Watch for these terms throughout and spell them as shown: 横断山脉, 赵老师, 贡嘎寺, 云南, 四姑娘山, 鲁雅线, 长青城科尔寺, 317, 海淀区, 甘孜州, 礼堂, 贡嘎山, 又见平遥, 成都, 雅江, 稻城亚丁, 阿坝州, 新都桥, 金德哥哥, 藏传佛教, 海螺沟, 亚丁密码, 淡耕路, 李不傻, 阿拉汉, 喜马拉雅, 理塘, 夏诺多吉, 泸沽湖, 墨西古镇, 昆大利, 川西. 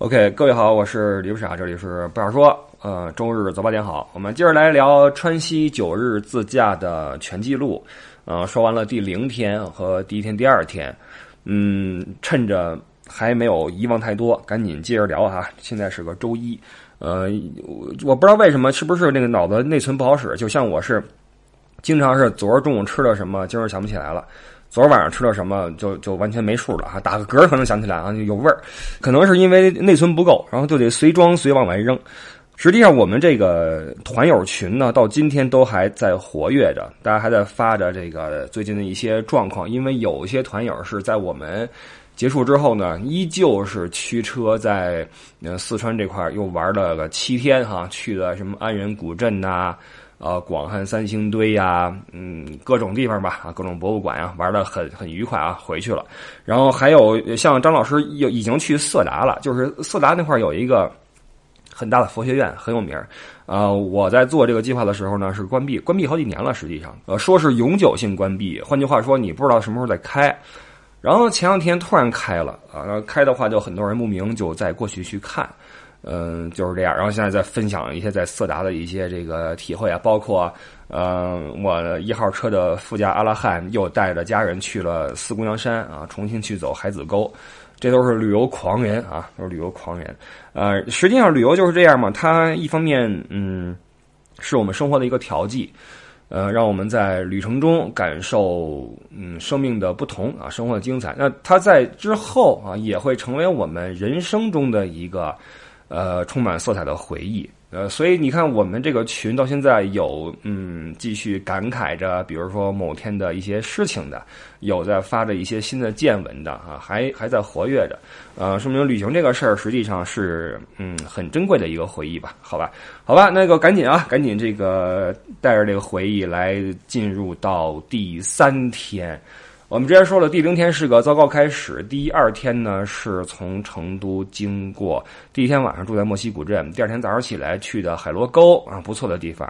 OK， 各位好，我是李不傻，这里是不傻说。周日早八点好，我们接着来聊川西9日自驾的全记录。说完了第0天和第1天、第2天，趁着还没有遗忘太多，赶紧接着聊哈。现在是个周一，我不知道为什么，是不是那个脑子内存不好使？就像我是，经常是昨儿中午吃了什么，今儿想不起来了。昨晚上吃了什么就完全没数了啊，打个嗝可能想起来啊，就有味儿，可能是因为内存不够，然后就得随装随往外扔。实际上我们这个团友群呢，到今天都还在活跃着，大家还在发着这个最近的一些状况，因为有些团友是在我们结束之后呢，依旧是驱车在四川这块又玩了个7天哈，去的什么安仁古镇呐。广汉三星堆呀，各种地方吧，各种博物馆呀，玩得很愉快啊，回去了。然后还有像张老师已经去色达了，就是色达那块有一个很大的佛学院，很有名。我在做这个计划的时候呢，是关闭好几年了，实际上，说是永久性关闭，换句话说，你不知道什么时候再开。然后前两天突然开了啊，开的话就很多人慕名就再过去去看。就是这样，然后现在再分享一些在色达的一些这个体会啊，包括我1号车的副驾阿拉汉又带着家人去了四姑娘山啊，重新去走海子沟，这都是旅游狂人啊，都是旅游狂人。实际上旅游就是这样嘛，它一方面是我们生活的一个调剂，让我们在旅程中感受生命的不同啊，生活的精彩。那它在之后啊，也会成为我们人生中的一个充满色彩的回忆。所以你看我们这个群到现在有继续感慨着比如说某天的一些事情的，有在发着一些新的见闻的啊，还在活跃着。说明旅行这个事儿实际上是很珍贵的一个回忆吧。好吧，那个赶紧这个带着这个回忆来进入到第3天。我们之前说了，第0天是个糟糕开始，第2天呢是从成都经过，第1天晚上住在墨西古镇，第2天早上起来去的海螺沟啊，不错的地方，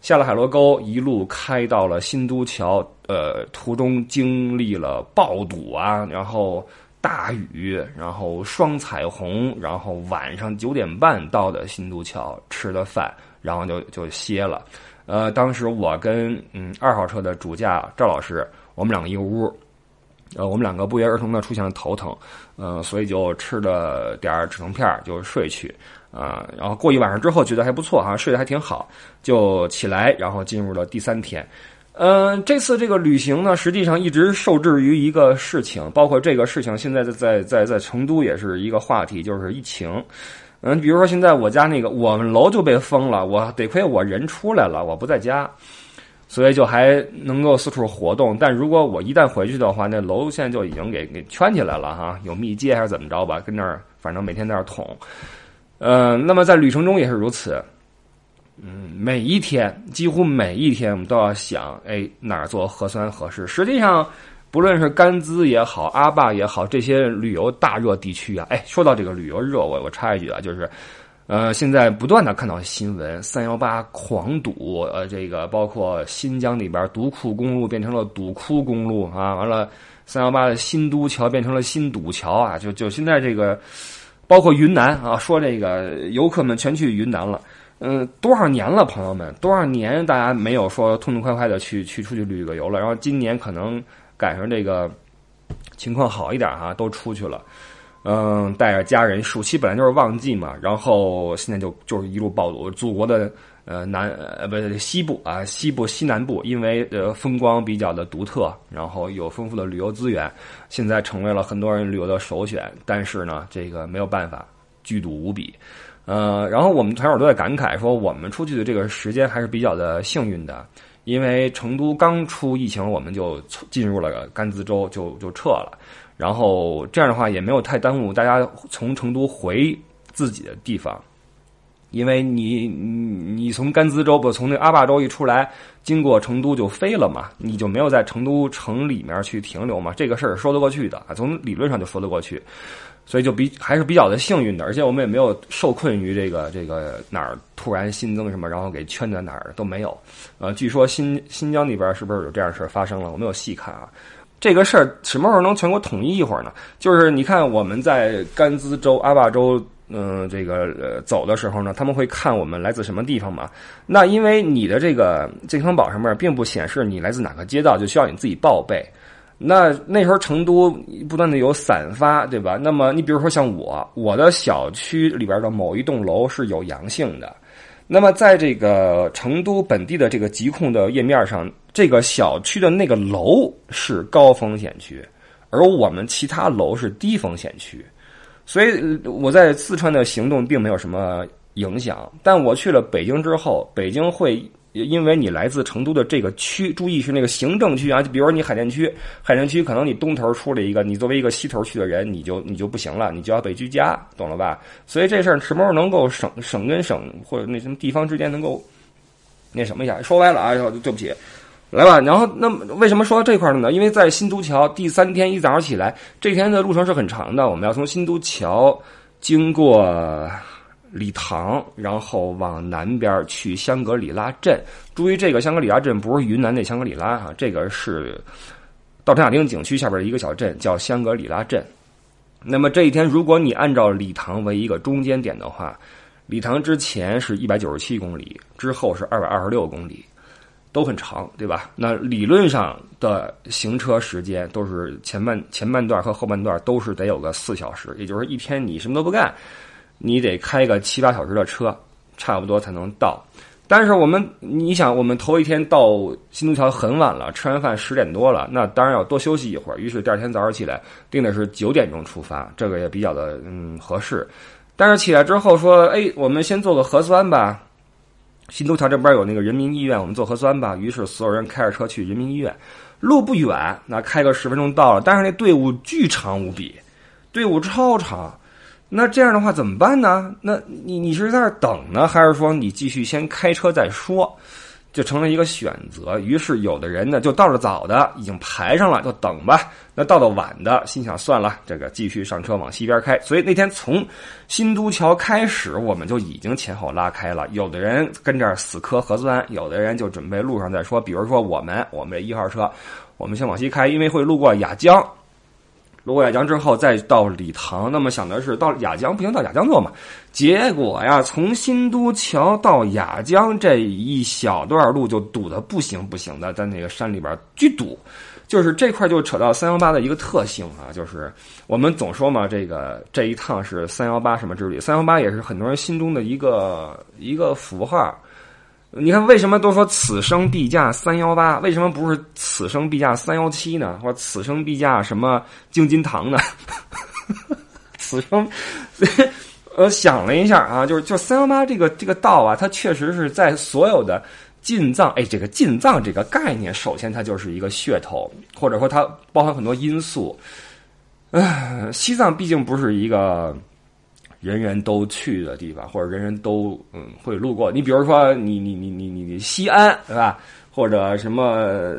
下了海螺沟一路开到了新都桥，途中经历了暴堵啊，然后大雨，然后双彩虹，然后晚上9点半到的新都桥，吃的饭，然后就歇了。当时我跟2号车的主驾赵老师，我们两个一个屋，我们两个不约而同的出现了头疼，所以就吃了点止疼片就睡去啊。然后过一晚上之后觉得还不错哈，睡得还挺好，就起来，然后进入了第3天。这次这个旅行呢，实际上一直受制于一个事情，包括这个事情现在在成都也是一个话题，就是疫情。比如说现在我家那个我们楼就被封了，我得亏我人出来了，我不在家。所以就还能够四处活动，但如果我一旦回去的话，那楼现在就已经给圈起来了哈，有密接还是怎么着吧，跟那儿反正每天在那儿捅。那么在旅程中也是如此，几乎每一天我们都要想，哪儿做核酸合适。实际上不论是甘孜也好，阿坝也好，这些旅游大热地区啊，说到这个旅游热，我插一句啊，就是现在不断的看到新闻，318狂堵，这个包括新疆里边独库公路变成了堵库公路啊，完了318的新都桥变成了新堵桥啊，就现在这个，包括云南啊，说这个游客们全去云南了，多少年了，朋友们，多少年大家没有说痛痛快快的去出去旅个游了，然后今年可能赶上这个情况好一点啊，都出去了。带着家人，暑期本来就是旺季嘛，然后现在就是一路暴堵，祖国的西部啊，西部西南部，因为风光比较的独特，然后有丰富的旅游资源，现在成为了很多人旅游的首选。但是呢，这个没有办法，巨堵无比。然后我们团友都在感慨说，我们出去的这个时间还是比较的幸运的，因为成都刚出疫情，我们就进入了甘孜州，就撤了。然后这样的话也没有太耽误大家从成都回自己的地方，因为你从甘孜州不从那阿坝州一出来，经过成都就飞了嘛，你就没有在成都城里面去停留嘛，这个事儿说得过去的，从理论上就说得过去，所以就还是比较的幸运的，而且我们也没有受困于这个哪儿突然新增什么，然后给圈在哪儿都没有。据说新疆那边是不是有这样的事发生了？我没有细看啊。这个事儿什么时候能全国统一一会儿呢？就是你看我们在甘孜州、阿坝州走的时候呢，他们会看我们来自什么地方嘛。那因为你的这个健康宝上面并不显示你来自哪个街道，就需要你自己报备。那时候成都不断的有散发，对吧？那么你比如说像我的小区里边的某一栋楼是有阳性的，那么在这个成都本地的这个疾控的页面上，这个小区的那个楼是高风险区，而我们其他楼是低风险区。所以我在四川的行动并没有什么影响，但我去了北京之后，北京会因为你来自成都的这个区，注意是那个行政区啊，就比如说你海淀区可能你东头出了一个，你作为一个西头区的人，你就不行了，你就要被居家，懂了吧？所以这事儿什么时候能够省跟省或者那什么地方之间能够那什么一下，说歪了啊，对不起。来吧，然后那为什么说到这块呢？因为在新都桥第三天一早上起来，这天的路程是很长的，我们要从新都桥经过礼堂，然后往南边去香格里拉镇。注意，这个香格里拉镇不是云南的香格里拉啊，这个是稻城亚丁景区下边的一个小镇，叫香格里拉镇。那么这一天，如果你按照礼堂为一个中间点的话，礼堂之前是197公里，之后是226公里。都很长，对吧？那理论上的行车时间都是前半段和后半段都是得有个4小时，也就是一天你什么都不干，你得开个7-8小时的车，差不多才能到。但是你想我们头一天到新都桥很晚了，吃完饭10点多了，那当然要多休息一会儿，于是第二天早上起来定的是9点钟出发，这个也比较的合适。但是起来之后说，我们先做个核酸吧。新都桥这边有那个人民医院，我们做核酸吧。于是所有人开着车去人民医院，路不远，那开个10分钟到了。但是那队伍巨长无比，队伍超长。那这样的话怎么办呢？那你是在那等呢，还是说你继续先开车再说？就成了一个选择。于是有的人呢就到了早的，已经排上了，就等吧。那到了晚的，心想算了，这个继续上车往西边开。所以那天从新都桥开始，我们就已经前后拉开了。有的人跟这儿死磕核酸，有的人就准备路上再说。比如说我们这1号车，我们先往西开，因为会路过雅江之后再到礼堂，那么想的是到雅江不行，到雅江坐嘛。结果呀，从新都桥到雅江这一小段路就堵得不行的，在那个山里边巨堵。就是这块就扯到318的一个特性啊，就是我们总说嘛，这一趟是318什么之旅，318也是很多人心中的一个符号。你看为什么都说此生必驾318，为什么不是此生必驾317呢？或者此生必驾什么京津唐呢？此生想了一下啊，就318这个道啊，它确实是在所有的进藏，进藏这个概念首先它就是一个噱头，或者说它包含很多因素。西藏毕竟不是一个人人都去的地方，或者人人都会路过。你比如说你西安，对吧？或者什么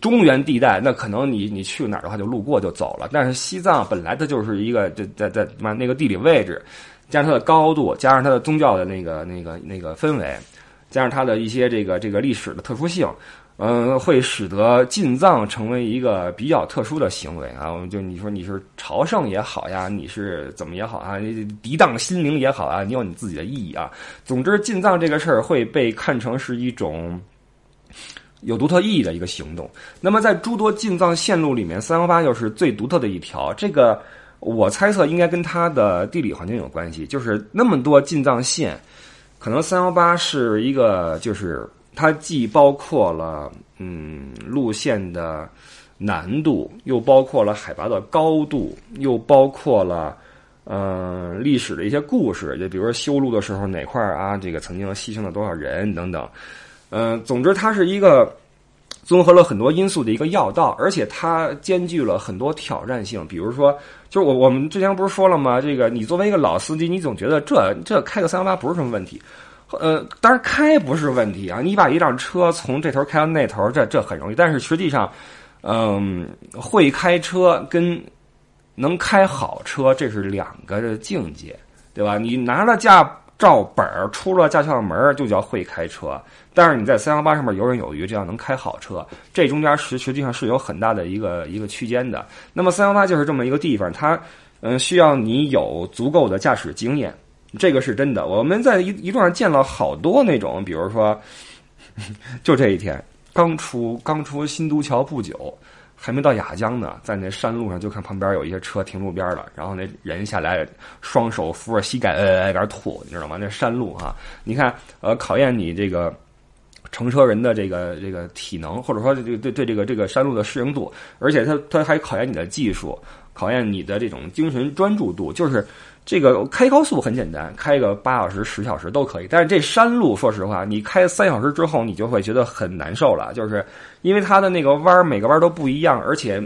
中原地带，那可能你去哪儿的话就路过就走了。但是西藏本来它就是一个在那个地理位置，加上它的高度，加上它的宗教的那个氛围，加上它的一些这个历史的特殊性，会使得进藏成为一个比较特殊的行为啊！就你说你是朝圣也好呀，你是怎么也好啊，涤荡心灵也好啊，你有你自己的意义啊。总之，进藏这个事儿会被看成是一种有独特意义的一个行动。那么，在诸多进藏线路里面，318又是最独特的一条。这个我猜测应该跟它的地理环境有关系，就是那么多进藏线，可能318是一个就是。它既包括了路线的难度，又包括了海拔的高度，又包括了历史的一些故事，就比如说修路的时候哪块啊，这个曾经牺牲了多少人等等。总之它是一个综合了很多因素的一个要道，而且它兼具了很多挑战性。比如说，就是我们之前不是说了吗？这个你作为一个老司机，你总觉得这开个318不是什么问题。当然开不是问题啊，你把一辆车从这头开到那头，这很容易。但是实际上，会开车跟能开好车，这是两个境界，对吧？你拿了驾照本出了驾校门就叫会开车，但是你在318上面游刃有余，这样能开好车，这中间实际上是有很大的一个区间的。那么318就是这么一个地方，它需要你有足够的驾驶经验。这个是真的。我们在一路上见了好多那种，比如说就这一天刚出新都桥不久，还没到雅江呢，在那山路上就看旁边有一些车停路边了，然后那人下来双手扶着膝盖在那吐，你知道吗？那山路啊，你看考验你这个乘车人的这个体能，或者说对这个山路的适应度，而且它还考验你的技术，考验你的这种精神专注度。就是这个开高速很简单，开个8小时10小时都可以，但是这山路说实话你开3小时之后你就会觉得很难受了，就是因为它的那个弯每个弯都不一样，而且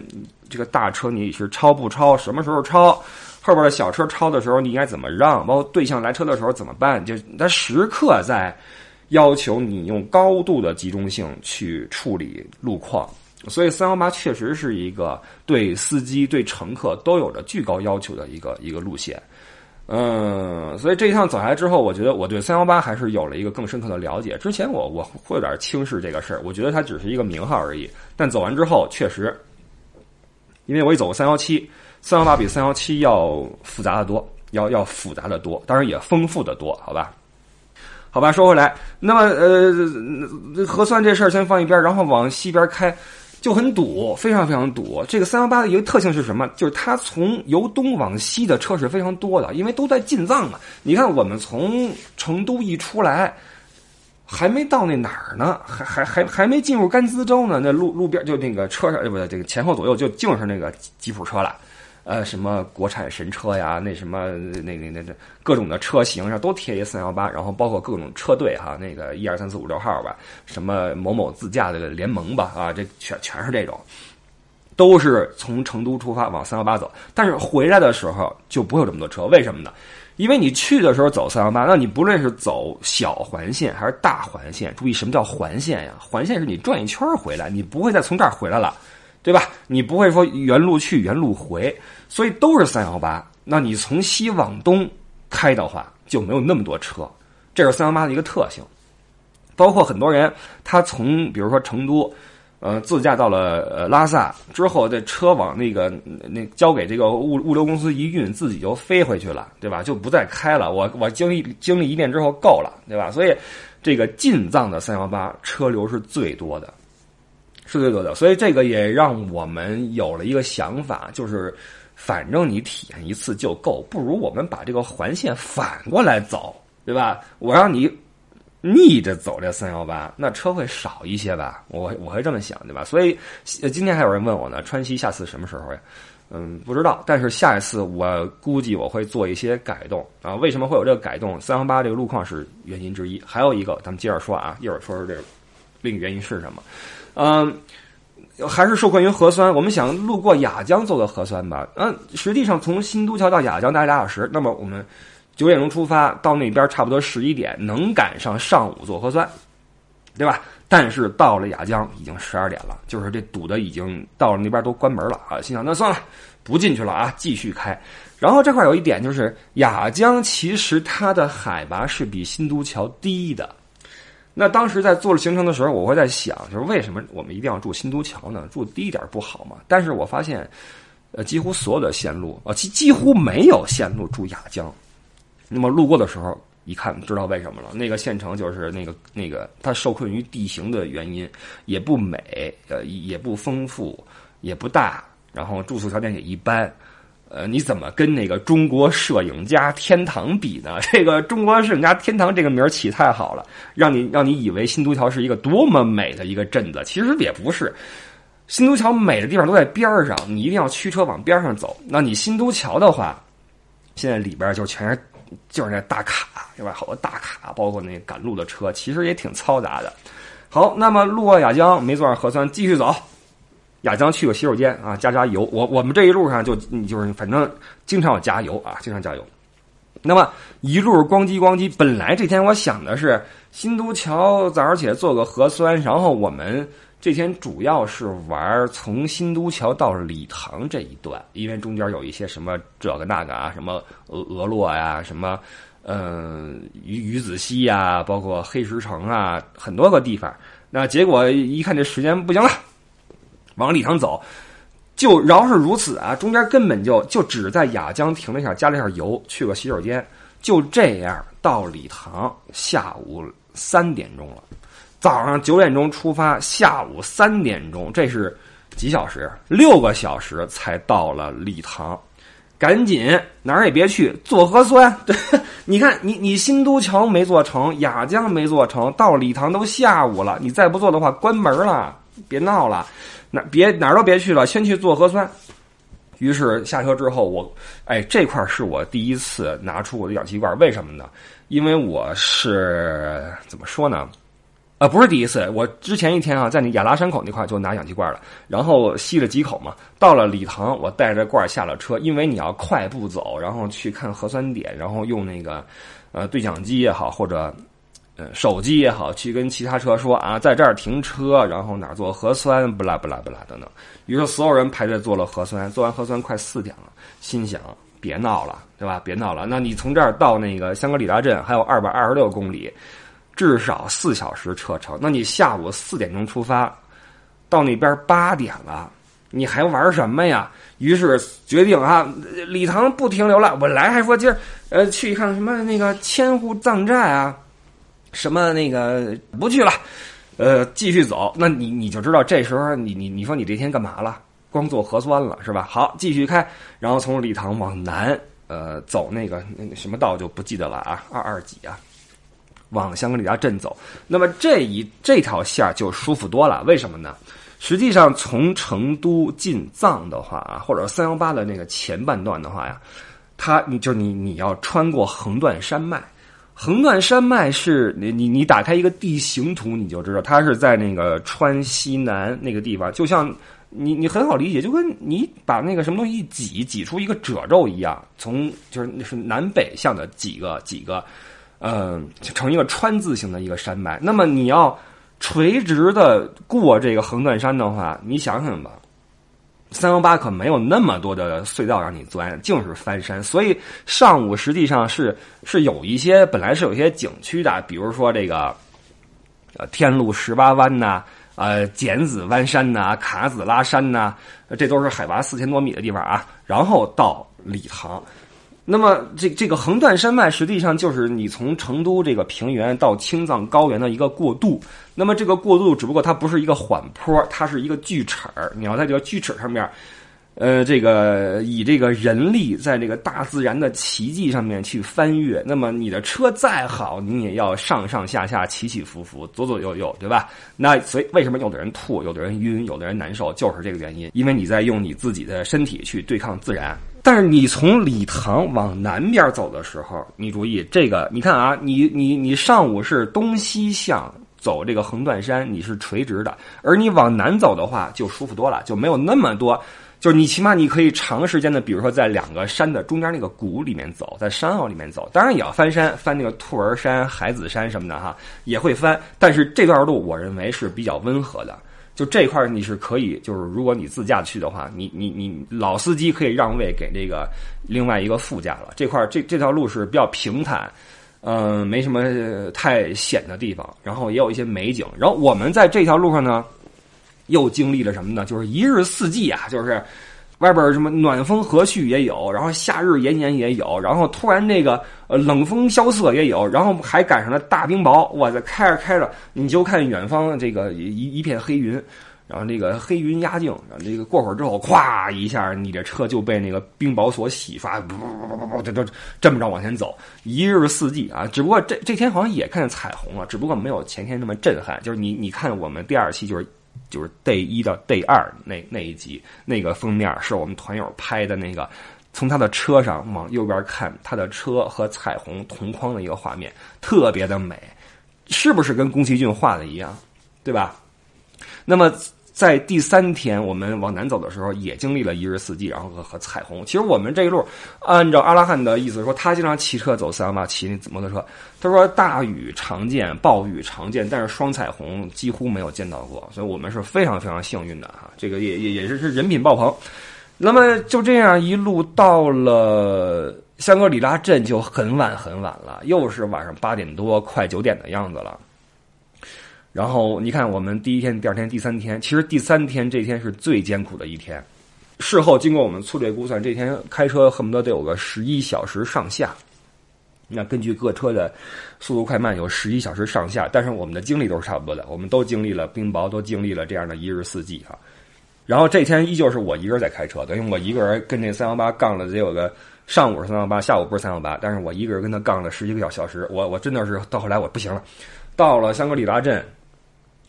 这个大车你是超不超，什么时候超，后边的小车超的时候你应该怎么让，包括对向来车的时候怎么办，就它时刻在要求你用高度的集中性去处理路况。所以318确实是一个对司机对乘客都有着巨高要求的一个路线。所以这一趟走下来之后，我觉得我对318还是有了一个更深刻的了解。之前我会有点轻视这个事儿，我觉得它只是一个名号而已。但走完之后确实，因为我一走过317， 318比317要复杂的多，要复杂的多，当然也丰富的多，好吧。好吧，说回来，那么核酸这事儿先放一边，然后往西边开，就很堵，非常非常堵。这个318的一个特性是什么？就是它从由东往西的车是非常多的，因为都在进藏嘛。你看，我们从成都一出来，还没到那哪儿呢，还没进入甘孜州呢，那路边就那个车上，不对，这个前后左右就净是那个吉普车了。什么国产神车呀，那什么那各种的车型上都贴一318，然后包括各种车队哈，那个1234566号吧，什么某某自驾的联盟吧，啊，这全是这种，都是从成都出发往318走，但是回来的时候就不会有这么多车，为什么呢？因为你去的时候走318，那你不论是走小环线还是大环线，注意什么叫环线呀？环线是你转一圈回来，你不会再从这儿回来了。对吧？你不会说原路去原路回，所以都是318。那你从西往东开的话，就没有那么多车，这是318的一个特性。包括很多人，他从比如说成都，自驾到了拉萨之后，这车往那交给这个物流公司一运，自己就飞回去了，对吧？就不再开了。我经历一遍之后够了，对吧？所以这个进藏的318车流是最多的。是最多的，所以这个也让我们有了一个想法，就是反正你体验一次就够，不如我们把这个环线反过来走，对吧？我让你逆着走这318，那车会少一些吧？我会这么想，对吧？所以今天还有人问我呢，川西下次什么时候呀？不知道，但是下一次我估计我会做一些改动啊。为什么会有这个改动？318这个路况是原因之一，还有一个咱们接着说啊，一会儿说说这个另一个原因是什么。还是受困于核酸。我们想路过雅江做个核酸吧。实际上从新都桥到雅江大概2小时，那么我们9点钟出发，到那边差不多11点，能赶上上午做核酸，对吧？但是到了雅江已经12点了，就是这堵的已经到了那边都关门了啊。心想那算了，不进去了啊，继续开。然后这块有一点就是雅江其实它的海拔是比新都桥低的。那当时在做了行程的时候，我会在想，就是为什么我们一定要住新都桥呢？住低一点不好吗？但是我发现，几乎所有的线路啊，几乎没有线路住雅江。那么路过的时候一看，知道为什么了。那个县城就是那个，它受困于地形的原因，也不美，也不丰富，也不大，然后住宿条件也一般。你怎么跟那个中国摄影家天堂比呢？这个中国摄影家天堂这个名儿起太好了，让你以为新都桥是一个多么美的一个镇子，其实也不是。新都桥美的地方都在边上，你一定要驱车往边上走。那你新都桥的话，现在里边就全是那大卡，对吧？好多大卡，包括那赶路的车，其实也挺嘈杂的。好，那么路过雅江，没做上核酸，继续走。雅江去个洗手间啊，加油。我们这一路上就是反正经常要加油啊，经常加油。那么一路咣叽，本来这天我想的是新都桥早上起来做个核酸，然后我们这天主要是玩从新都桥到礼堂这一段，因为中间有一些什么这个那个啊，什么俄洛呀、啊，什么鱼子溪啊，包括黑石城啊，很多个地方。那结果一看这时间不行了。往礼堂走，就饶是如此啊！中间根本就只在雅江停了一下，加了一下油，去个洗手间，就这样到礼堂，下午3点钟了。早上9点钟出发，下午3点钟，这是几小时？6个小时才到了礼堂。赶紧哪儿也别去，做核酸。对，你看你新都桥没做成，雅江没做成，到礼堂都下午了，你再不做的话关门了，别闹了，哪儿都别去了，先去做核酸。于是下车之后我，这块是我第一次拿出我的氧气罐，为什么呢？因为我是怎么说呢？不是第一次，我之前一天啊，在你雅拉山口那块就拿氧气罐了，然后吸了几口嘛。到了礼堂，我带着罐下了车，因为你要快步走，然后去看核酸点，然后用那个对讲机也好，或者手机也好，去跟其他车说啊，在这儿停车，然后哪做核酸，不啦不啦不啦等等。于是所有人排队做了核酸，做完核酸快4点了，心想别闹了，对吧？别闹了，那你从这儿到那个香格里拉镇还有226公里。至少4小时车程，那你下午4点钟出发，到那边8点了，你还玩什么呀？于是决定啊，礼堂不停留了。我来还说今儿去看什么那个千户藏寨啊，什么那个不去了，继续走。那你就知道这时候你说你这天干嘛了？光做核酸了是吧？好，继续开，然后从礼堂往南走那个什么道就不记得了啊，22几啊。往香格里拉镇走，那么这条线就舒服多了。为什么呢？实际上从成都进藏的话啊，或者318的那个前半段的话呀，你要穿过横断山脉。横断山脉是你打开一个地形图，你就知道它是在那个川西南那个地方，就像你很好理解，就跟你把那个什么东西一挤出一个褶皱一样，从就是南北向的几个。成一个川字形的一个山脉。那么你要垂直的过这个横断山的话，你想想吧，318可没有那么多的隧道让你钻，竟是翻山。所以上午实际上是有一些本来是有一些景区的，比如说这个天路18弯呐，剪子湾山呐，卡子拉山呐，这都是海拔4000多米的地方啊。然后到礼堂。那么这个横断山脉实际上就是你从成都这个平原到青藏高原的一个过渡。那么这个过渡只不过它不是一个缓坡，它是一个锯齿儿。你要在这个锯齿上面，这个以这个人力在这个大自然的奇迹上面去翻越。那么你的车再好，你也要上上下下起起伏伏，左左右右，对吧？那所以为什么有的人吐，有的人晕，有的人难受，就是这个原因，因为你在用你自己的身体去对抗自然。但是你从礼堂往南边走的时候，你注意这个，你看啊，你上午是东西向走这个横断山，你是垂直的，而你往南走的话就舒服多了，就没有那么多，就是你起码你可以长时间的，比如说在两个山的中间那个谷里面走，在山坳里面走，当然也要翻山，翻那个兔儿山、海子山什么的哈，也会翻，但是这段路我认为是比较温和的。就这块你是可以，就是如果你自驾去的话，你老司机可以让位给这个另外一个副驾了。这块这条路是比较平坦，没什么太险的地方，然后也有一些美景。然后我们在这条路上呢，又经历了什么呢？就是一日四季啊，就是外边什么暖风和煦也有，然后夏日炎炎也有，然后突然这个冷风萧瑟也有，然后还赶上了大冰雹。哇塞，开着你就看远方这个一片黑云，然后这个黑云压境，然后这个过会儿之后，咵一下你这车就被那个冰雹所洗刷，这么着往前走，一日四季啊。只不过这天好像也看见彩虹了，只不过没有前天那么震撼。就是你看我们第二期就是 Day1 到 Day2 那一集，那个封面是我们团友拍的，那个从他的车上往右边看，他的车和彩虹同框的一个画面，特别的美，是不是跟宫崎骏画的一样，对吧？那么在第3天我们往南走的时候，也经历了一日四季，然后和彩虹。其实我们这一路按照阿拉汉的意思说，他经常骑车走318，骑摩托车，他说大雨常见，暴雨常见，但是双彩虹几乎没有见到过，所以我们是非常非常幸运的啊，这个也是人品爆棚。那么就这样一路到了香格里拉镇就很晚很晚了，又是晚上8点多快9点的样子了。然后你看我们第一天、第二天、第三天，其实第3天这天是最艰苦的一天。事后经过我们粗略估算，这天开车恨不得得有个11小时上下。那根据各车的速度快慢有11小时上下，但是我们的经历都是差不多的，我们都经历了冰雹，都经历了这样的一日四季啊。然后这天依旧是我一个人在开车，等于我一个人跟这318杠了得有个上午是318，下午不是318，但是我一个人跟他杠了11个小时，我真的是到后来我不行了。到了香格里拉镇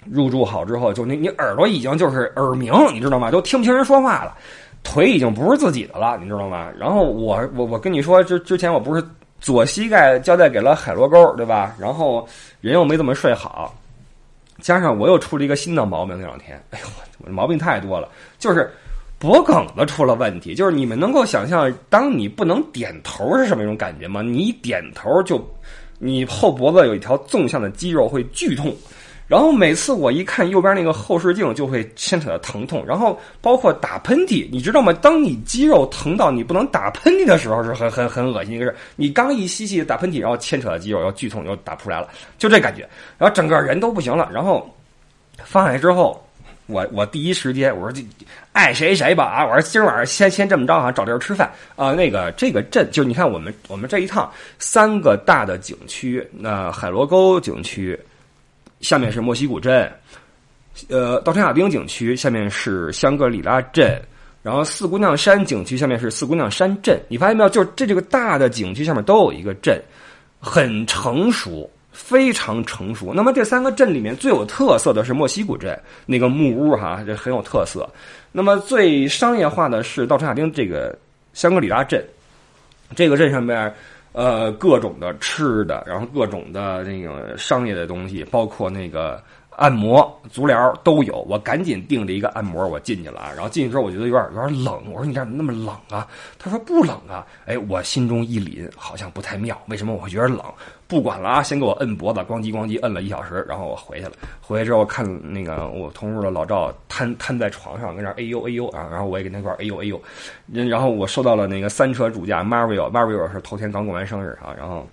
入住好之后，就你耳朵已经就是耳鸣，你知道吗？都听不清人说话了，腿已经不是自己的了，你知道吗？然后我跟你说，之前我不是左膝盖交代给了海螺沟，对吧？然后人又没怎么睡好，加上我又出了一个新的毛病，那两天，哎呦，我毛病太多了，就是脖梗子出了问题。就是你们能够想象，当你不能点头是什么一种感觉吗？你一点头就，你后脖子有一条纵向的肌肉会剧痛。然后每次我一看右边那个后视镜就会牵扯到疼痛，然后包括打喷嚏，你知道吗？当你肌肉疼到你不能打喷嚏的时候是很恶心一个事，你刚一吸气打喷嚏，然后牵扯到肌肉，要剧痛又打不出来了，就这感觉，然后整个人都不行了。然后放下来之后，我第一时间我说爱谁谁吧啊！我说今晚上先这么着啊，找地儿吃饭啊、这个镇就你看我们这一趟3个大的景区，那海螺沟景区下面是墨西古镇，稻城亚丁景区下面是香格里拉镇，然后四姑娘山景区下面是四姑娘山镇。你发现没有？就是这个大的景区下面都有一个镇，很成熟，非常成熟。那么这3个镇里面最有特色的是墨西古镇那个木屋哈，这很有特色。那么最商业化的是稻城亚丁这个香格里拉镇，这个镇上面。各种的吃的，然后各种的那个商业的东西，包括那个按摩、足疗都有。我赶紧订了一个按摩，我进去了啊。然后进去之后，我觉得有点冷，我说你这怎么那么冷啊？他说不冷啊。哎，我心中一凛，好像不太妙。为什么我会觉得冷？不管了啊，先给我摁脖子，咣叽咣叽摁了1小时，然后我回去了。回去之后看那个我同事的老赵瘫在床上，跟那哎呦哎呦啊，然后我也跟他一块哎呦哎呦。然后我收到了那个三车主驾 Mario 是头天刚过完生日啊，然后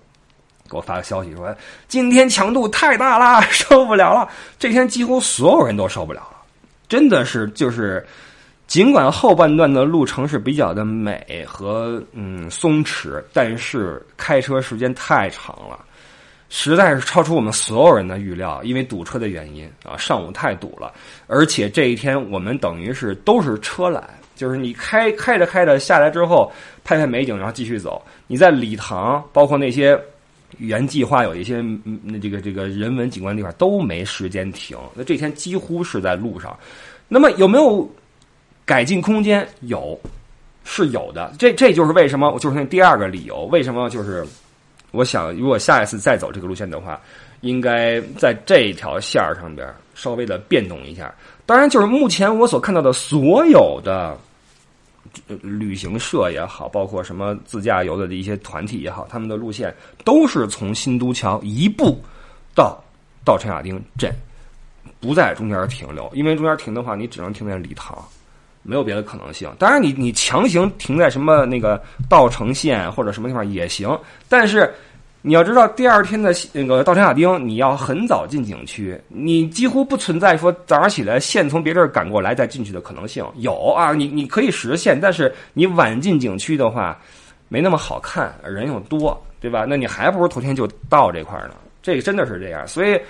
给我发个消息说今天强度太大了，受不了了。这天几乎所有人都受不了了，真的是就是。尽管后半段的路程是比较的美和松弛，但是开车时间太长了，实在是超出我们所有人的预料，因为堵车的原因啊，上午太堵了，而且这一天我们等于是都是车来，就是你开着下来之后拍拍美景，然后继续走。你在礼堂，包括那些语言计划有一些这个人文景观的地方都没时间停，那这天几乎是在路上。那么有没有？改进空间是有的，这就是为什么，就是那第2个理由，为什么就是我想，如果下一次再走这个路线的话，应该在这条线上边稍微的变动一下。当然，就是目前我所看到的所有的旅行社也好，包括什么自驾游的一些团体也好，他们的路线都是从新都桥一步到稻城亚丁镇，不在中间停留，因为中间停的话，你只能停在礼堂。没有别的可能性，当然你强行停在什么那个稻城县或者什么地方也行，但是你要知道第2天的那个稻城亚丁，你要很早进景区，你几乎不存在说早上起来现从别地儿赶过来再进去的可能性。有啊，你可以实现，但是你晚进景区的话，没那么好看，人又多，对吧？那你还不如头天就到这块呢。这个真的是这样，所以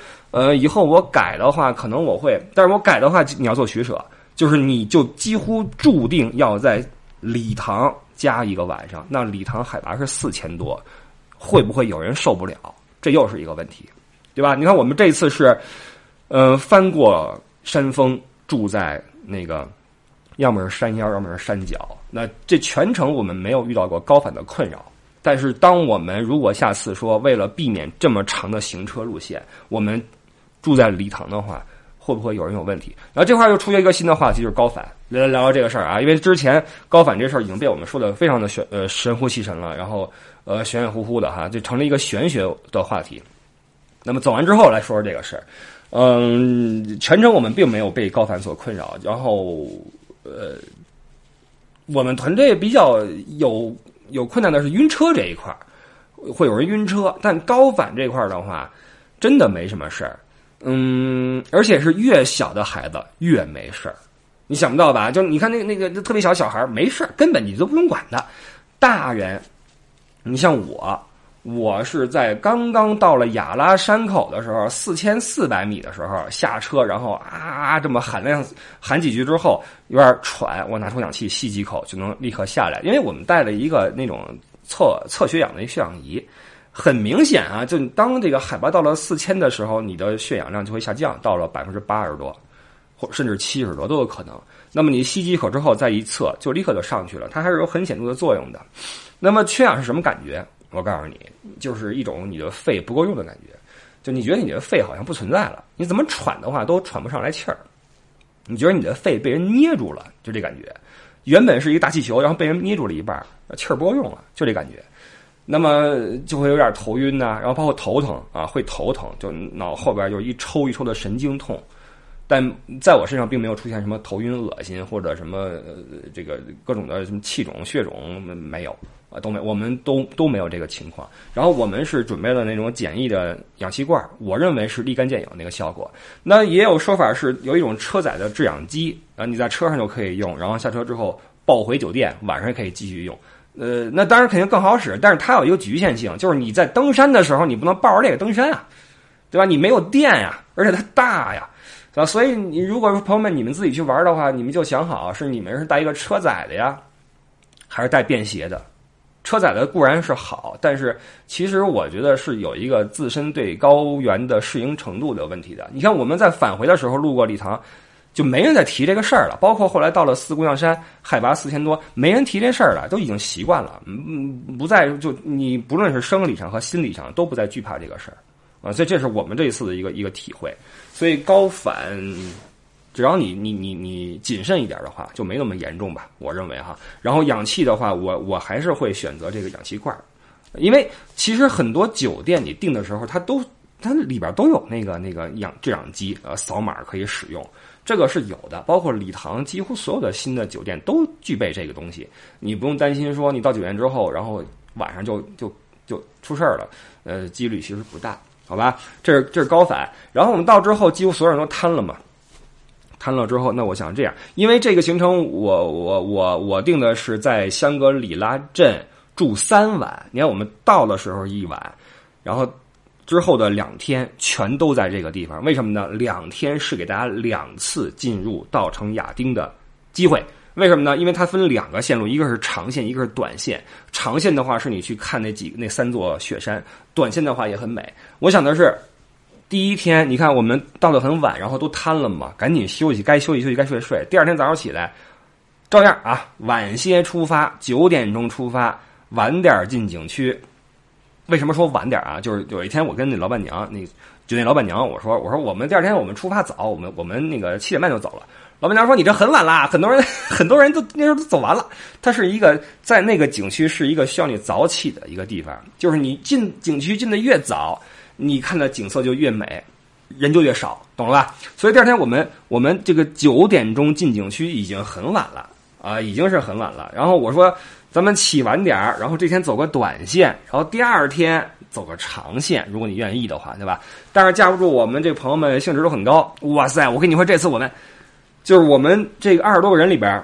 以后我改的话，可能我会，但是我改的话你要做取舍。就是你就几乎注定要在礼堂加一个晚上，那礼堂海拔是4000多，会不会有人受不了？这又是一个问题，对吧？你看我们这次是，翻过山峰，住在那个，要么是山腰，要么是山脚。那这全程我们没有遇到过高反的困扰。但是当我们如果下次说为了避免这么长的行车路线，我们住在礼堂的话。会不会有人有问题？然后这块又出现一个新的话题，就是高反。来聊这个事儿啊，因为之前高反这事儿已经被我们说的非常的神乎其神了，然后玄玄乎乎的哈，就成了一个玄学的话题。那么走完之后来说说这个事儿，全程我们并没有被高反所困扰，然后我们团队比较有困难的是晕车这一块，会有人晕车，但高反这块的话，真的没什么事儿。而且是越小的孩子越没事儿，你想不到吧？就你看那个特别小小孩没事，根本你都不用管他。大人，你像我，我是在刚刚到了雅拉山口的时候，4400米的时候下车，然后啊这么喊几句之后有点喘，我拿出氧气吸几口就能立刻下来。因为我们带了一个那种测血氧的一个血氧仪，很明显啊，就当这个海拔到了4000的时候，你的血氧量就会下降到了80%多，或甚至70多都有可能。那么你吸几口之后再一测，就立刻就上去了，它还是有很显著的作用的。那么缺氧是什么感觉？我告诉你，就是一种你的肺不够用的感觉，就你觉得你的肺好像不存在了，你怎么喘的话都喘不上来气儿，你觉得你的肺被人捏住了，就这感觉。原本是一个大气球，然后被人捏住了一半，气儿不够用了，就这感觉。那么就会有点头晕啊，然后包括头疼啊，会头疼，就脑后边就一抽一抽的神经痛。但在我身上并没有出现什么头晕、恶心或者什么这个各种的什么气肿、血肿，没有啊，都没，我们都没有这个情况。然后我们是准备了那种简易的氧气罐，我认为是立竿见影那个效果。那也有说法是有一种车载的制氧机，然后你在车上就可以用，然后下车之后抱回酒店，晚上可以继续用。那当然肯定更好使，但是它有一个局限性，就是你在登山的时候你不能抱着这个登山啊，对吧？你没有电呀，而且它大呀。所以你如果朋友们你们自己去玩的话，你们就想好是你们是带一个车载的呀，还是带便携的。车载的固然是好，但是其实我觉得是有一个自身对高原的适应程度的问题的。你看我们在返回的时候路过礼堂，就没人再提这个事儿了，包括后来到了四姑娘山，海拔4000多，没人提这事儿了，都已经习惯了，不再就你不论是生理上和心理上都不再惧怕这个事儿。啊，所以这是我们这一次的一个体会。所以高反，只要你谨慎一点的话，就没那么严重吧，我认为哈。然后氧气的话，我还是会选择这个氧气罐，因为其实很多酒店你订的时候，它里边都有那个制氧机，扫码可以使用，这个是有的。包括礼堂，几乎所有的新的酒店都具备这个东西，你不用担心说你到酒店之后，然后晚上就出事了，几率其实不大。好吧，这是高反。然后我们到之后，几乎所有人都瘫了嘛。瘫了之后，那我想这样，因为这个行程我定的是在香格里拉镇住3晚。你看我们到的时候1晚，然后之后的2天全都在这个地方。为什么呢？2天是给大家2次进入稻城亚丁的机会。为什么呢？因为它分2个线路，一个是长线，一个是短线。长线的话是你去看那3座雪山，短线的话也很美。我想的是，第一天你看我们到得很晚，然后都瘫了嘛，赶紧休息，该休息休息，该睡睡。第2天早上起来，照样啊，晚些出发，9点钟出发，晚点进景区。为什么说晚点啊？就是有一天我跟那老板娘，那酒店老板娘，我说我们第2天我们出发早，我们那个7点半就走了。老板娘说：“你这很晚啦，很多人都那时候都走完了。”它是一个在那个景区是一个需要你早起的一个地方，就是你进景区进的越早，你看的景色就越美，人就越少，懂了吧？所以第2天我们这个9点钟进景区已经很晚了啊，已经是很晚了。然后我说咱们起晚点，然后这天走个短线，然后第2天走个长线，如果你愿意的话，对吧？但是架不住我们这朋友们兴致都很高，哇塞！我跟你说，这次我们。就是我们这个20多个人里边，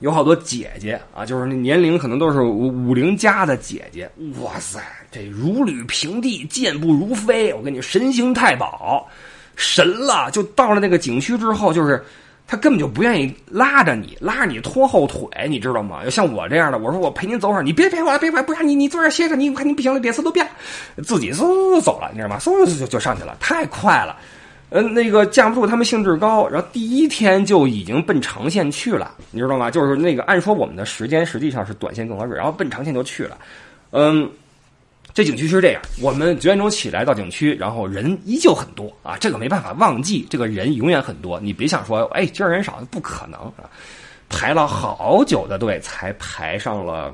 有好多姐姐啊，就是年龄可能都是50加的姐姐。哇塞，这如履平地，健步如飞，我跟你神行太保，神了！就到了那个景区之后，就是他根本就不愿意拉着你拖后腿，你知道吗？就像我这样的，我说我陪您走会儿，你别不然你坐这歇着，你看你不行了，别嗖都变了，自己嗖走了，你知道吗？嗖就上去了，太快了。那个架不住他们兴致高，然后第1天就已经奔长线去了，你知道吗？就是那个按说我们的时间实际上是短线更合适，然后奔长线就去了。这景区是这样，我们9点钟起来到景区，然后人依旧很多啊，这个没办法，忘记这个人永远很多，你别想说哎今儿人少，不可能啊，排了好久的队才排上了。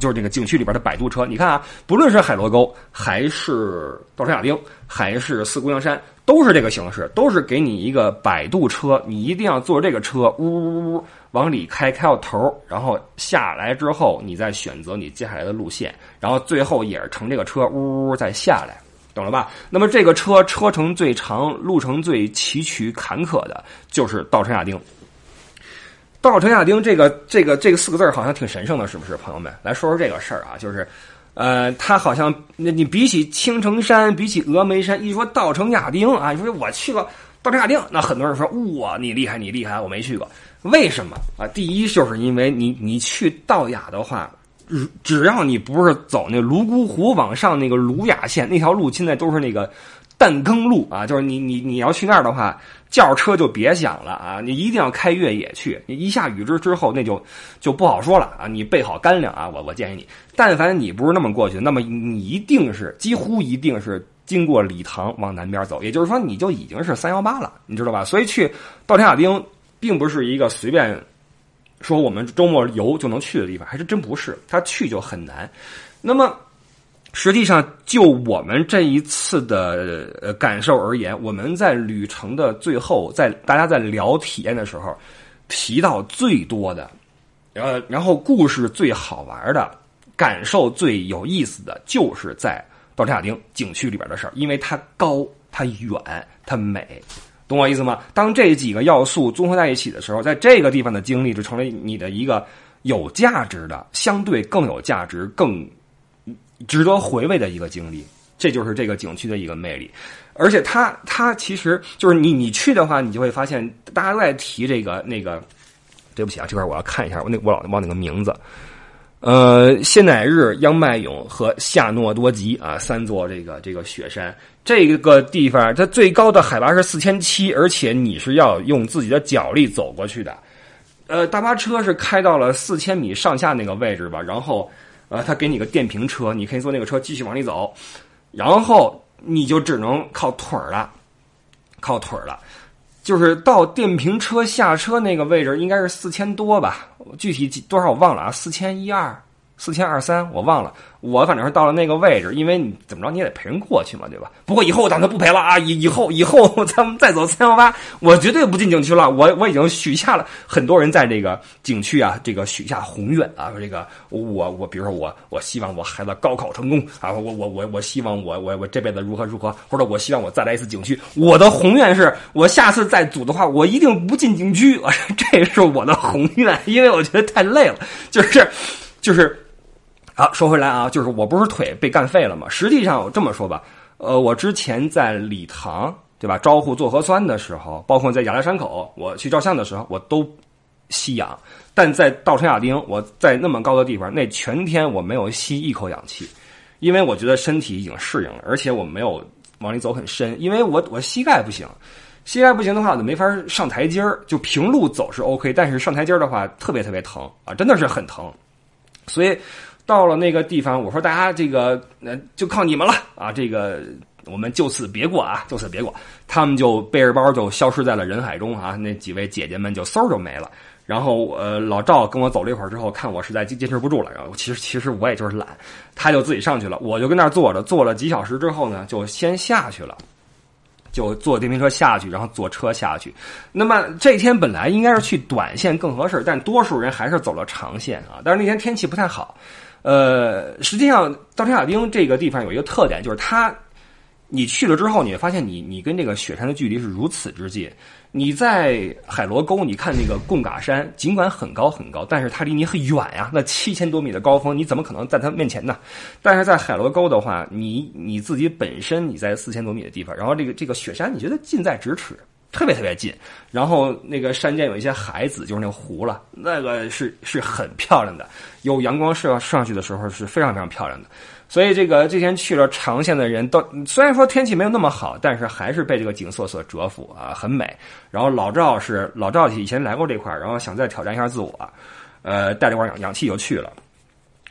就是这个景区里边的摆渡车，你看啊，不论是海螺沟，还是稻城亚丁，还是四姑娘山，都是这个形式，都是给你一个摆渡车，你一定要坐这个车，呜往里开到头，然后下来之后，你再选择你接下来的路线，然后最后也是乘这个车，呜再下来。懂了吧？那么这个车程最长，路程最崎岖坎坷的，就是稻城亚丁。稻城亚丁这个4个字好像挺神圣的，是不是？朋友们来说说这个事儿啊，就是他好像你比起青城山，比起峨眉山，一说稻城亚丁啊，你说我去过稻城亚丁，那很多人说哇，你厉害，你厉害，我没去过。为什么啊？第一就是因为你去稻亚的话，只要你不是走那泸沽湖往上那个鲁雅线那条路，现在都是那个淡耕路啊，就是你要去那儿的话，轿车就别想了啊，你一定要开越野去。你一下雨之后，那就不好说了啊，你备好干粮啊，我建议你，但凡你不是那么过去，那么你一定是几乎一定是经过理塘往南边走，也就是说你就已经是318了，你知道吧？所以去稻城亚丁并不是一个随便说我们周末游就能去的地方，还是真不是，他去就很难。那么实际上就我们这一次的感受而言，我们在旅程的最后，在大家在聊体验的时候提到最多的，然后故事最好玩的，感受最有意思的，就是在稻城亚丁景区里边的事儿，因为它高，它远，它美，懂我意思吗？当这几个要素综合在一起的时候，在这个地方的经历就成了你的一个有价值的，相对更有价值，更值得回味的一个经历。这就是这个景区的一个魅力。而且它其实就是你去的话，你就会发现大家都在提这个那个，对不起啊，这块我要看一下，我老忘那个名字。仙乃日、央迈勇和夏诺多吉啊，三座这个雪山，这个地方它最高的海拔是4700，而且你是要用自己的脚力走过去的。大巴车是开到了4000米上下那个位置吧，然后他给你个电瓶车，你可以坐那个车继续往里走，然后你就只能靠腿了。就是到电瓶车下车那个位置应该是4000多吧，具体多少我忘了啊，4124、4123我忘了，我反正是到了那个位置，因为你怎么着你也得陪人过去嘛，对吧？不过以后我打算不陪了啊，以后咱们再走318，我绝对不进景区了，我已经许下了，很多人在这个景区啊，这个许下宏愿啊，这个我比如说我希望我孩子高考成功啊，我希望我这辈子如何如何，或者我希望我再来一次景区，我的宏愿是我下次再组的话，我一定不进景区，这是我的宏愿，因为我觉得太累了，就是。好，说回来啊，就是我不是腿被干废了吗？实际上我这么说吧，我之前在理塘，对吧，招呼做核酸的时候，包括在雅拉山口我去照相的时候，我都吸氧，但在稻城亚丁，我在那么高的地方，那全天我没有吸一口氧气，因为我觉得身体已经适应了，而且我没有往里走很深，因为我膝盖不行的话，我就没法上台阶儿，就平路走是 OK， 但是上台阶儿的话特别特别疼啊，真的是很疼，所以。到了那个地方，我说大家这个就靠你们了啊！这个我们就此别过啊，就此别过。他们就背着包就消失在了人海中啊！那几位姐姐们就嗖就没了。然后老赵跟我走了一会儿之后，看我实在坚持不住了，然后其实我也就是懒，他就自己上去了，我就跟那儿坐了几小时之后呢，就先下去了。就坐电瓶车下去，然后坐车下去。那么这天本来应该是去短线更合适，但多数人还是走了长线啊。但是那天天气不太好。实际上稻城亚丁这个地方有一个特点，就是你去了之后，你会发现你跟这个雪山的距离是如此之近。你在海螺沟，你看那个贡嘎山，尽管很高很高，但是它离你很远呀，那7000多米的高峰，你怎么可能在它面前呢？但是在海螺沟的话，你自己本身你在4000多米的地方，然后这个雪山你觉得近在咫尺，特别特别近。然后那个山间有一些海子，就是那湖了，那个是很漂亮的，有阳光射上去的时候是非常非常漂亮的。所以这天去了长线的人都，虽然说天气没有那么好，但是还是被这个景色所折服啊，很美。然后老赵以前来过这块，然后想再挑战一下自我，带着块氧气就去了。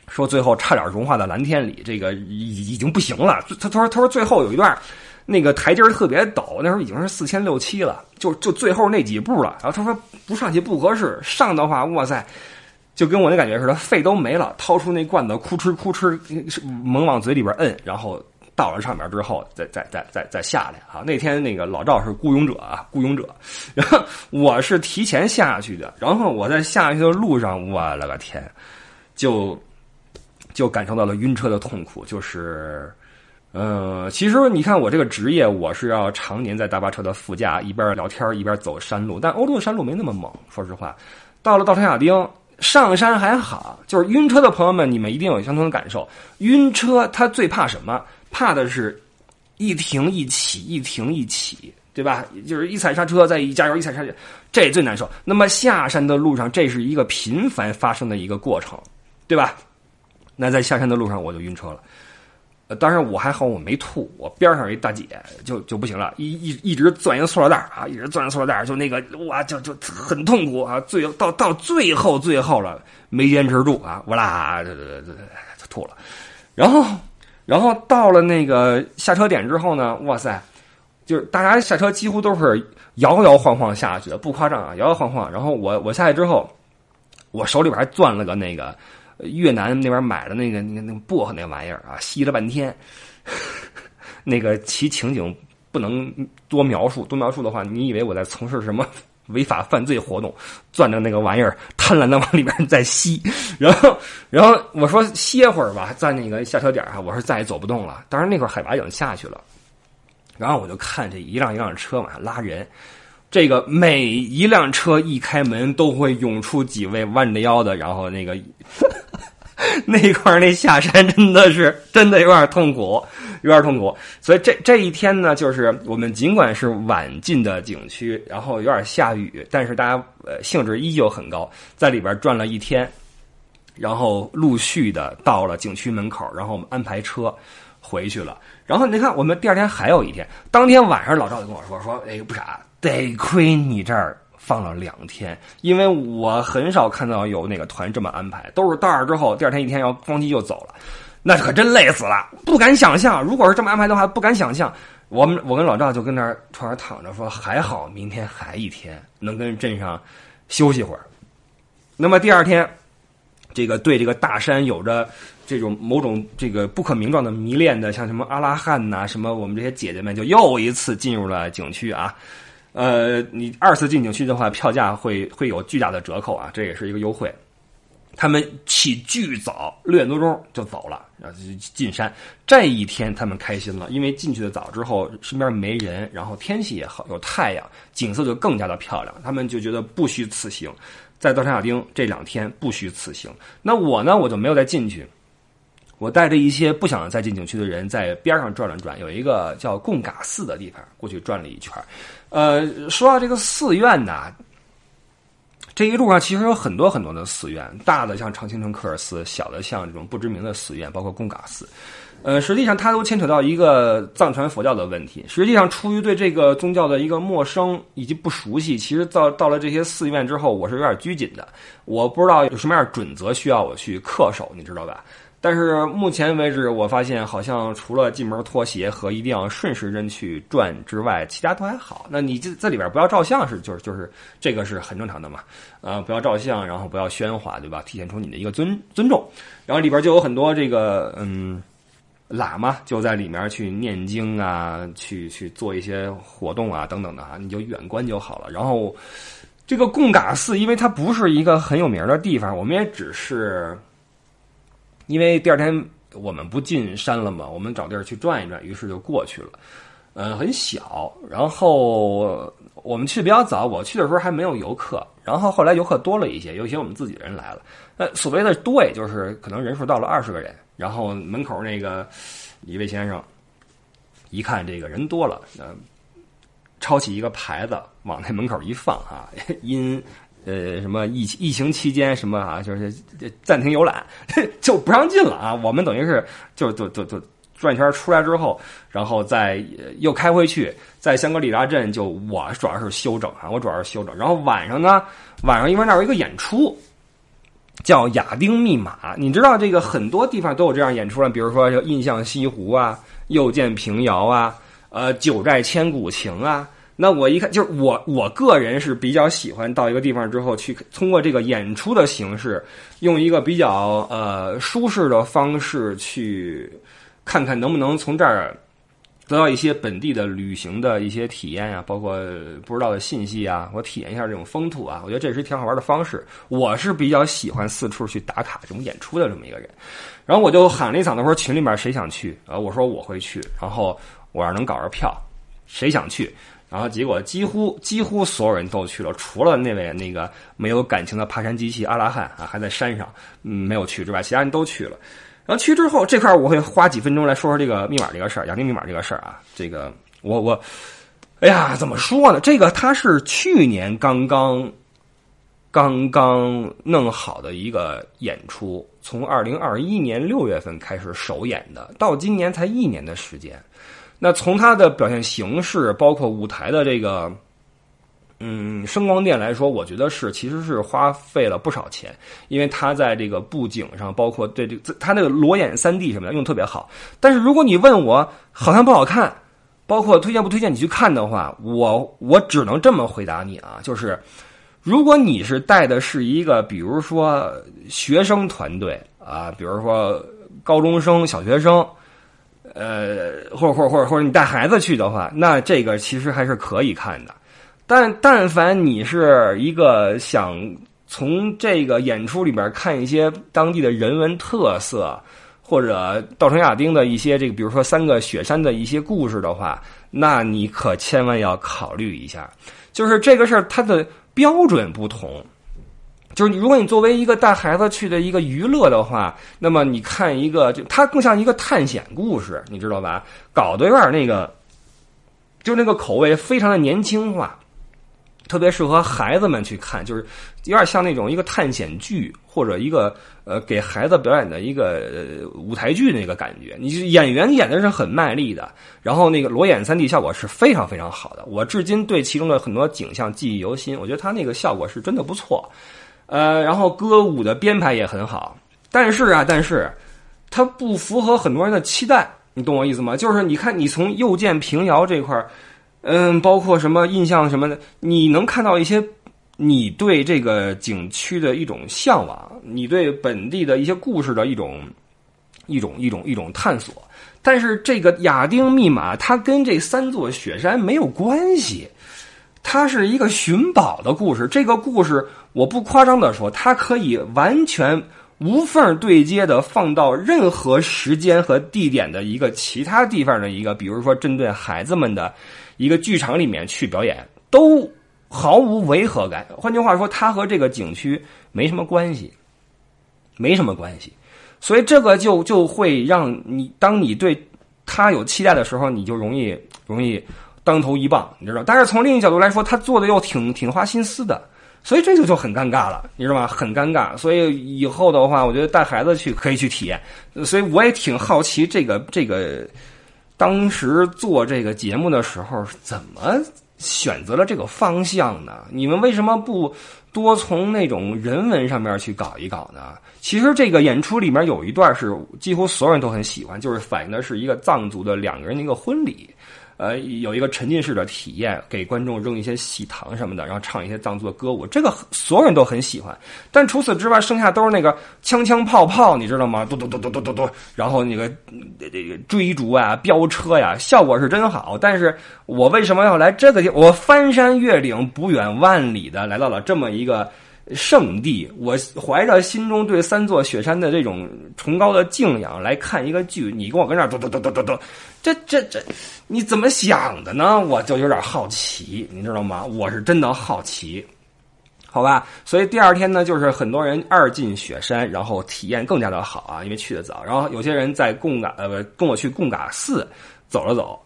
说最后差点融化在蓝天里，这个已经不行了。他说最后有一段那个台阶特别陡，那时候已经是4600、4700了，就最后那几步了。然后他说不上去不合适，上的话哇塞。就跟我那感觉似的，肺都没了，掏出那罐子，哭哧，猛往嘴里边摁，然后到了上面之后，再下来啊！那天那个老赵是雇佣者，然后我是提前下去的，然后我在下去的路上，我了个天，就感受到了晕车的痛苦，就是。其实你看我这个职业，我是要常年在大巴车的副驾，一边聊天一边走山路，但欧洲的山路没那么猛，说实话。到了稻城亚丁，上山还好，就是晕车的朋友们，你们一定有相同的感受。晕车他最怕什么？怕的是一停一起，一停一起，对吧？就是一踩刹车再一加油，一踩刹车，这最难受。那么下山的路上，这是一个频繁发生的一个过程，对吧？那在下山的路上我就晕车了。当然我还好，我没吐，我边上有一大姐就不行了，一直攥一个塑料袋啊，一直攥着塑料袋，就那个哇，就很痛苦啊，到最后了，没坚持住啊，哇啦，就吐了。然后到了那个下车点之后呢，哇塞，就是大家下车几乎都是摇摇晃晃下去的，不夸张啊，摇摇晃晃。然后我下去之后，我手里边还攥了个那个越南那边买的那个薄荷那玩意儿啊，吸了半天。那个其情景不能多描述，多描述的话，你以为我在从事什么违法犯罪活动？攥着那个玩意儿，贪婪的往里边再吸。然后我说歇会儿吧，在那个下车点啊，我说再也走不动了。当然那块海拔已经下去了。然后我就看这一辆一辆车往下拉人。这个每一辆车一开门都会涌出几位弯着腰的，然后那个那块那下山真的有点痛苦。所以这一天呢，就是我们尽管是晚进的景区，然后有点下雨，但是大家兴致依旧很高，在里边转了一天，然后陆续的到了景区门口，然后我们安排车回去了。然后你看我们第二天还有一天，当天晚上老赵就跟我说哎不傻，得亏你这儿放了2天，因为我很少看到有那个团这么安排，都是到那儿之后第二天一天要咣叽就走了，那可真累死了，不敢想象。如果是这么安排的话，不敢想象。我跟老赵就跟那儿床上躺着说，还好明天还一天能跟镇上休息会儿。那么第二天，这个对这个大山有着这种某种这个不可名状的迷恋的，像什么阿拉汉呐、什么我们这些姐姐们就又一次进入了景区啊。你二次进景区的话，票价会有巨大的折扣啊，这也是一个优惠。他们起巨早，6点多钟就走了，然后进山。这一天他们开心了，因为进去的早之后，身边没人，然后天气也好，有太阳，景色就更加的漂亮，他们就觉得不虚此行。在到山亚丁这2天不虚此行。那我呢，我就没有再进去。我带着一些不想再进景区的人在边上转了转，有一个叫贡嘎寺的地方，过去转了一圈。说到这个寺院呢，这一路上其实有很多很多的寺院，大的像长青城科尔寺，小的像这种不知名的寺院，包括贡嘎寺。实际上它都牵扯到一个藏传佛教的问题。实际上出于对这个宗教的一个陌生以及不熟悉，其实到了这些寺院之后，我是有点拘谨的，我不知道有什么样的准则需要我去恪守，你知道吧？但是目前为止，我发现好像除了进门脱鞋和一定要顺时针去转之外，其他都还好。那你这里边不要照相是就是这个是很正常的嘛，不要照相，然后不要喧哗，对吧？体现出你的一个尊重。然后里边就有很多这个喇嘛就在里面去念经啊，去做一些活动啊等等的啊，你就远观就好了。然后这个贡嘎寺，因为它不是一个很有名的地方，我们也只是。因为第二天我们不进山了嘛，我们找地儿去转一转，于是就过去了。很小，然后我们去比较早，我去的时候还没有游客，然后后来游客多了一些，有些我们自己人来了。所谓的多，也就是可能人数到了20个人，然后门口那个一位先生一看这个人多了，抄起一个牌子往那门口一放啊，因什么疫情期间什么啊，就是暂停游览，就不让进了啊。我们等于是就转一圈出来之后，然后再又开回去，在香格里拉镇就我主要是休整。然后晚上因为那有一个演出叫亚丁密码，你知道这个很多地方都有这样演出了，比如说就印象西湖啊，又见平遥啊，九寨千古情啊。那我一看，就是我个人是比较喜欢到一个地方之后去通过这个演出的形式，用一个比较舒适的方式去看看能不能从这儿得到一些本地的旅行的一些体验啊，包括不知道的信息啊，我体验一下这种风土啊，我觉得这是挺好玩的方式。我是比较喜欢四处去打卡这种演出的这么一个人。然后我就喊了一嗓子，说群里面谁想去啊？我说我会去，然后我要能搞着票，谁想去？然后结果几乎所有人都去了，除了那位那个没有感情的爬山机器阿拉汉啊，还在山上，没有去之外，其他人都去了。然后去之后，这块我会花几分钟来说说这个密码这个事儿，养定密码这个事儿啊。这个我，哎呀，怎么说呢？这个它是去年刚刚弄好的一个演出，从2021年6月份开始首演的，到今年才1年的时间。那从它的表现形式，包括舞台的这个，声光电来说，我觉得其实是花费了不少钱，因为它在这个布景上，包括对这它那个裸眼 3D 什么的用特别好。但是如果你问我好看不好看，包括推荐不推荐你去看的话，我只能这么回答你啊，就是如果你是带的是一个比如说学生团队啊，比如说高中生、小学生。或者你带孩子去的话，那这个其实还是可以看的。但凡你是一个想从这个演出里边看一些当地的人文特色，或者稻城亚丁的一些这个，比如说3个雪山的一些故事的话，那你可千万要考虑一下。就是这个事儿它的标准不同。就是如果你作为一个带孩子去的一个娱乐的话，那么你看一个，它更像一个探险故事，你知道吧？搞得有点那个，就是那个口味非常的年轻化，特别适合孩子们去看，就是有点像那种一个探险剧或者一个给孩子表演的一个舞台剧那个感觉。你演员演的是很卖力的，然后那个裸眼 3D 效果是非常非常好的，我至今对其中的很多景象记忆犹新，我觉得它那个效果是真的不错。然后歌舞的编排也很好，但是它不符合很多人的期待，你懂我意思吗？就是你看，你从右键平遥这块，包括什么印象什么的，你能看到一些你对这个景区的一种向往，你对本地的一些故事的一种探索。但是这个亚丁密码，它跟这3座雪山没有关系。它是一个寻宝的故事，这个故事我不夸张的说，它可以完全无缝对接的放到任何时间和地点的一个其他地方的一个，比如说针对孩子们的一个剧场里面去表演，都毫无违和感。换句话说，它和这个景区没什么关系。所以这个就会让你，当你对它有期待的时候，你就容易当头一棒，你知道。但是从另一角度来说，他做的又挺花心思的，所以这就很尴尬了，你知道吗？很尴尬。所以以后的话，我觉得带孩子去可以去体验。所以我也挺好奇，这个当时做这个节目的时候怎么选择了这个方向呢？你们为什么不多从那种人文上面去搞一搞呢？其实这个演出里面有一段是几乎所有人都很喜欢，就是反映的是一个藏族的2个人的一个婚礼。有一个沉浸式的体验，给观众扔一些喜糖什么的，然后唱一些藏族的歌舞，这个所有人都很喜欢。但除此之外，剩下都是那个枪枪炮炮，你知道吗？嘟嘟嘟嘟嘟嘟嘟，然后那个追逐啊、飙车呀，效果是真好。但是我为什么要来这个地方？我翻山越岭、不远万里的来到了这么一个圣地，我怀着心中对3座雪山的这种崇高的敬仰来看一个剧，你跟我跟这儿嘟嘟嘟嘟嘟嘟，这你怎么想的呢？我就有点好奇，你知道吗？我是真的好奇，好吧。所以第二天呢，就是很多人二进雪山，然后体验更加的好啊，因为去的早。然后有些人在跟我去贡嘎寺走了走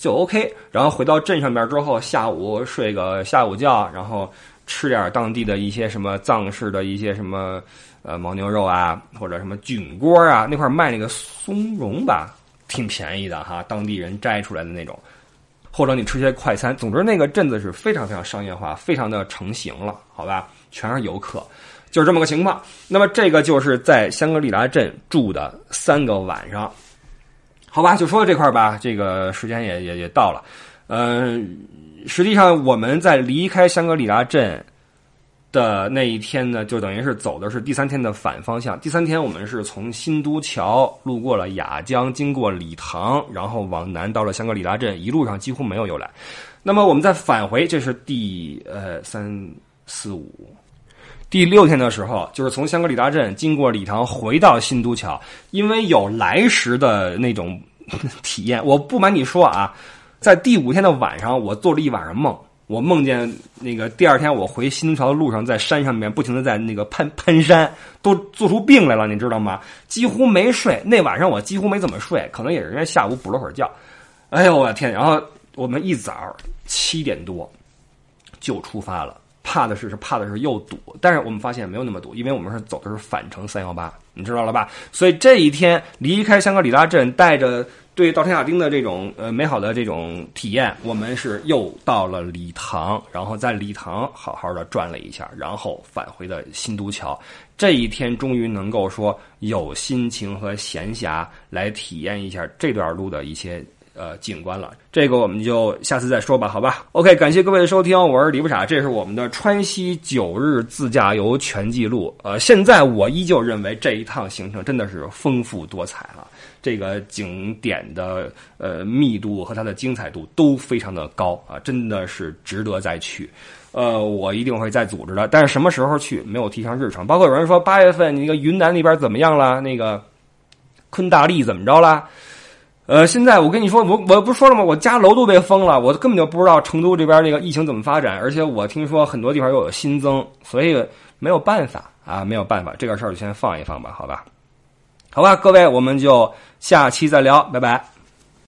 就 OK， 然后回到镇上面之后，下午睡个下午觉，然后吃点当地的一些什么藏式的一些什么牦牛肉啊，或者什么菌锅啊，那块卖那个松茸吧，挺便宜的哈，当地人摘出来的那种，或者你吃些快餐。总之那个镇子是非常非常商业化，非常的成型了，好吧，全是游客，就是这么个情况。那么这个就是在香格里拉镇住的3个晚上，好吧，就说到这块吧，这个时间也到了。实际上我们在离开香格里拉镇的那一天呢，就等于是走的是第3天的反方向。第3天我们是从新都桥路过了雅江，经过理塘，然后往南到了香格里拉镇，一路上几乎没有游览。那么我们再返回，这是第3、4、5。第6天的时候，就是从香格里拉镇经过理塘回到新都桥，因为有来时的那种体验。我不瞒你说啊，在第5天的晚上，我做了一晚上梦，我梦见那个第2天我回新东桥的路上，在山上面不停的在那个攀山，都做出病来了，你知道吗？几乎没睡，那晚上我几乎没怎么睡，可能也是因为下午补了会儿觉。哎呦我天！然后我们一早7点多就出发了，怕的是又堵，但是我们发现没有那么堵，因为我们是走的是返程318，你知道了吧？所以这一天离开香格里拉镇，带着对到天下町的这种美好的这种体验，我们是又到了理塘，然后在理塘好好的转了一下，然后返回的新都桥。这一天终于能够说有心情和闲暇来体验一下这段路的一些景观了，这个我们就下次再说吧，好吧 ？OK， 感谢各位的收听，我是李不傻，这是我们的川西9日自驾游全记录。现在我依旧认为这一趟行程真的是丰富多彩啊，这个景点的密度和它的精彩度都非常的高啊，真的是值得再去。我一定会再组织的，但是什么时候去没有提上日程。包括有人说8月份那个云南那边怎么样了？那个昆大利怎么着了？现在我跟你说，我不是说了吗？我家楼都被封了，我根本就不知道成都这边这个疫情怎么发展，而且我听说很多地方又有新增，所以没有办法啊，没有办法，这个事儿就先放一放吧，好吧？好吧，各位，我们就下期再聊，拜拜。